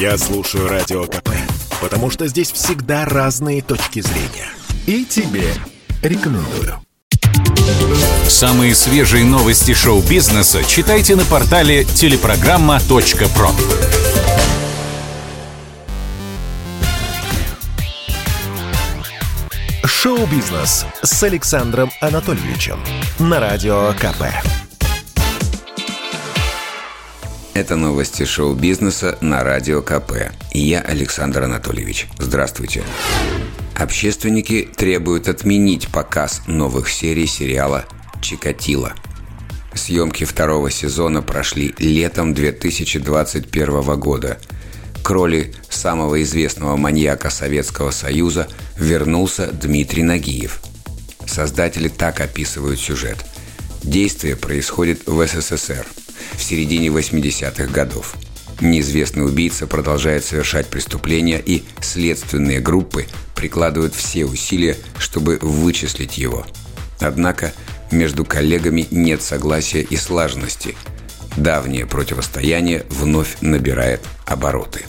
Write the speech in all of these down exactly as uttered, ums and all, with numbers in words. Я слушаю Радио КП, потому что здесь всегда разные точки зрения. И тебе рекомендую. Самые свежие новости шоу-бизнеса читайте на портале телепрограмма точка про. Шоу-бизнес с Александром Анатольевичем на Радио КП. Это новости шоу-бизнеса на Радио КП. И я Александр Анатольевич. Здравствуйте. Общественники требуют отменить показ новых серий сериала «Чикатило». Съемки второго сезона прошли летом две тысячи двадцать первого года. К роли самого известного маньяка Советского Союза вернулся Дмитрий Нагиев. Создатели так описывают сюжет. Действие происходит в эс эс эс эр. В середине восьмидесятых годов. Неизвестный убийца продолжает совершать преступления, и следственные группы прикладывают все усилия, чтобы вычислить его. Однако между коллегами нет согласия и слаженности. Давнее противостояние вновь набирает обороты.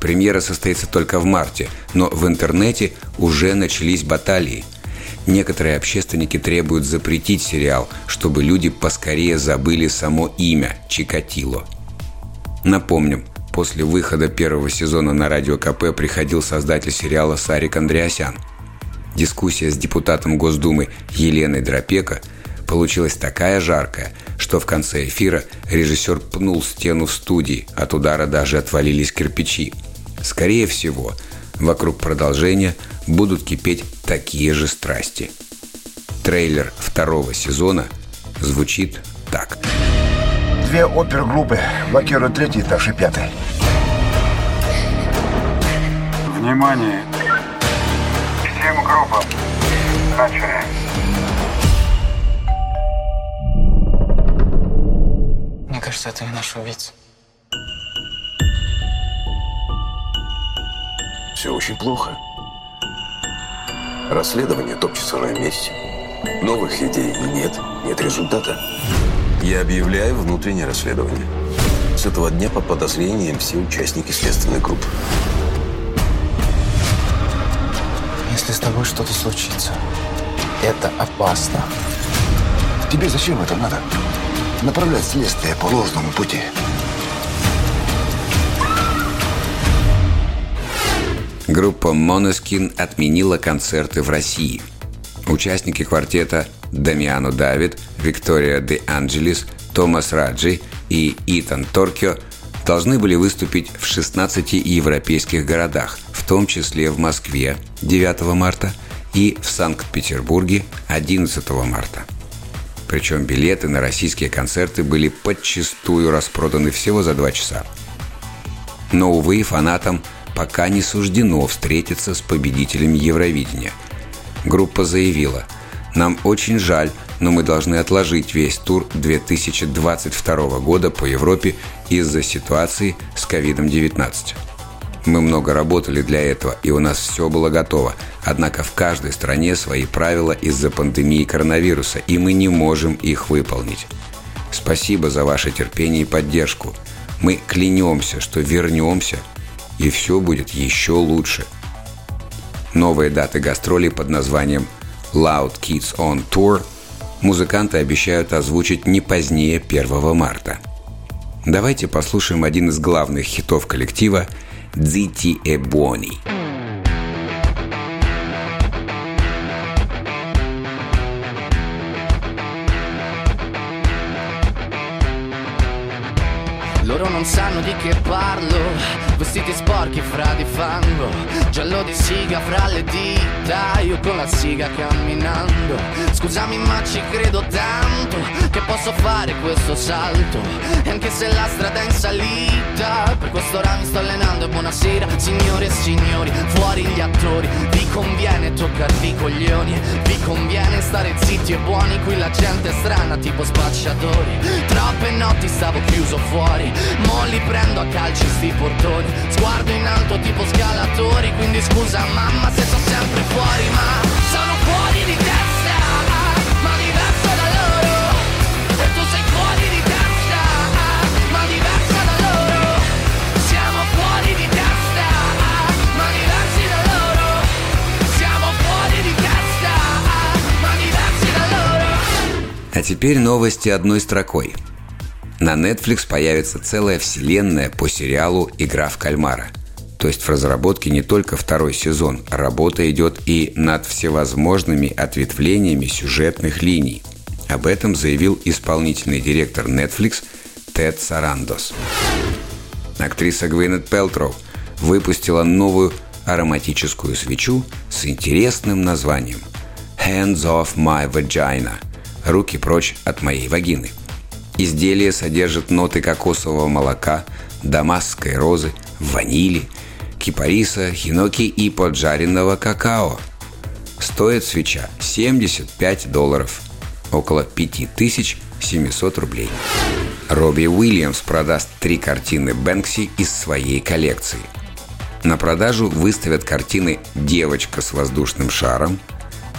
Премьера состоится только в марте, но в интернете уже начались баталии. Некоторые общественники требуют запретить сериал, чтобы люди поскорее забыли само имя «Чикатило». Напомним, после выхода первого сезона на Радио КП приходил создатель сериала Сарик Андреасян. Дискуссия с депутатом Госдумы Еленой Драпеко получилась такая жаркая, что в конце эфира режиссер пнул стену в студии, от удара даже отвалились кирпичи. Скорее всего, вокруг продолжения будут кипеть такие же страсти. Трейлер второго сезона звучит так. Две опергруппы блокируют третий этаж и пятый. Внимание! Всем группам! Начали! Мне кажется, это и наш убийца. Все очень плохо. Расследование топчется на месте. Новых идей нет, нет результата. Я объявляю внутреннее расследование. С этого дня под подозрением все участники следственной группы. Если с тобой что-то случится, это опасно. Тебе зачем это надо? Направлять следствие по ложному пути. Группа Måneskin отменила концерты в России. Участники квартета Дамиано Давид, Виктория Де Анджелес, Томас Раджи и Итан Торкио должны были выступить в шестнадцати европейских городах, в том числе в Москве девятого марта и в Санкт-Петербурге одиннадцатого марта. Причем билеты на российские концерты были подчистую распроданы всего за два часа. Но, увы, фанатам пока не суждено встретиться с победителем Евровидения. Группа заявила: «Нам очень жаль, но мы должны отложить весь тур две тысячи двадцать второго года по Европе из-за ситуации с ковид девятнадцать. Мы много работали для этого, и у нас все было готово. Однако в каждой стране свои правила из-за пандемии коронавируса, и мы не можем их выполнить. Спасибо за ваше терпение и поддержку. Мы клянемся, что вернемся, и все будет еще лучше». Новые даты гастролей под названием Loud Kids on Tour музыканты обещают озвучить не позднее первого марта. Давайте послушаем один из главных хитов коллектива «Diti e Boni». Loro non sanno di che parlo, vestiti sporchi fra di fango, giallo di siga fra le dita, io con la siga camminando. Scusami ma ci credo tanto, che posso fare questo salto, e anche se la strada è in salita, per quest'ora mi sto allenando e buonasera. Signore e signori, fuori gli attori, vi conviene toccarvi i coglioni, vi conviene stare zitti e buoni, qui la gente è strana tipo spacciatori. Troppe notti stavo chiuso fuori, mo li prendo a calci sti portoni, sguardo in alto tipo scalatori, quindi scusa mamma se sono sempre fuori, ma sono fuori di testa, ma diversa da loro, e tu sei fuori di testa, ma diversa da loro, siamo теперь новости одной строкой. На Netflix появится целая вселенная по сериалу «Игра в кальмара». То есть в разработке не только второй сезон, работа идет и над всевозможными ответвлениями сюжетных линий. Об этом заявил исполнительный директор Netflix Тед Сарандос. Актриса Гвинет Пелтроу выпустила новую ароматическую свечу с интересным названием «Hands off my vagina» – «Руки прочь от моей вагины». Изделие содержит ноты кокосового молока, дамасской розы, ванили, кипариса, хиноки и поджаренного какао. Стоит свеча семьдесят пять долларов, около пять тысяч семьсот рублей. Робби Уильямс продаст три картины Бэнкси из своей коллекции. На продажу выставят картины «Девочка с воздушным шаром»,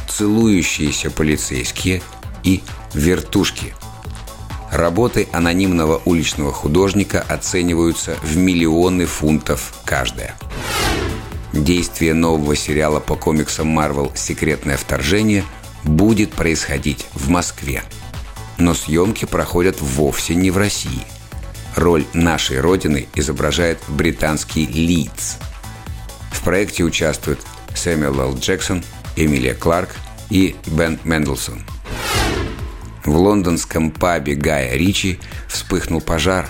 «Целующиеся полицейские» и «Вертушки». Работы анонимного уличного художника оцениваются в миллионы фунтов каждая. Действие нового сериала по комиксам Marvel «Секретное вторжение» будет происходить в Москве. Но съемки проходят вовсе не в России. Роль нашей родины изображает британский Лидс. В проекте участвуют Сэмюэл Л. Джексон, Эмилия Кларк и Бен Мендельсон. В лондонском пабе Гая Ричи вспыхнул пожар,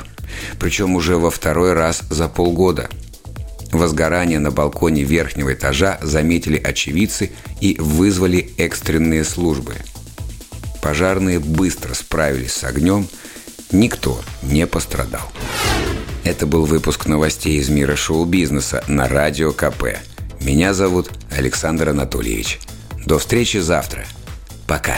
причем уже во второй раз за полгода. Возгорание на балконе верхнего этажа заметили очевидцы и вызвали экстренные службы. Пожарные быстро справились с огнем, никто не пострадал. Это был выпуск новостей из мира шоу-бизнеса на Радио КП. Меня зовут Александр Анатольевич. До встречи завтра. Пока.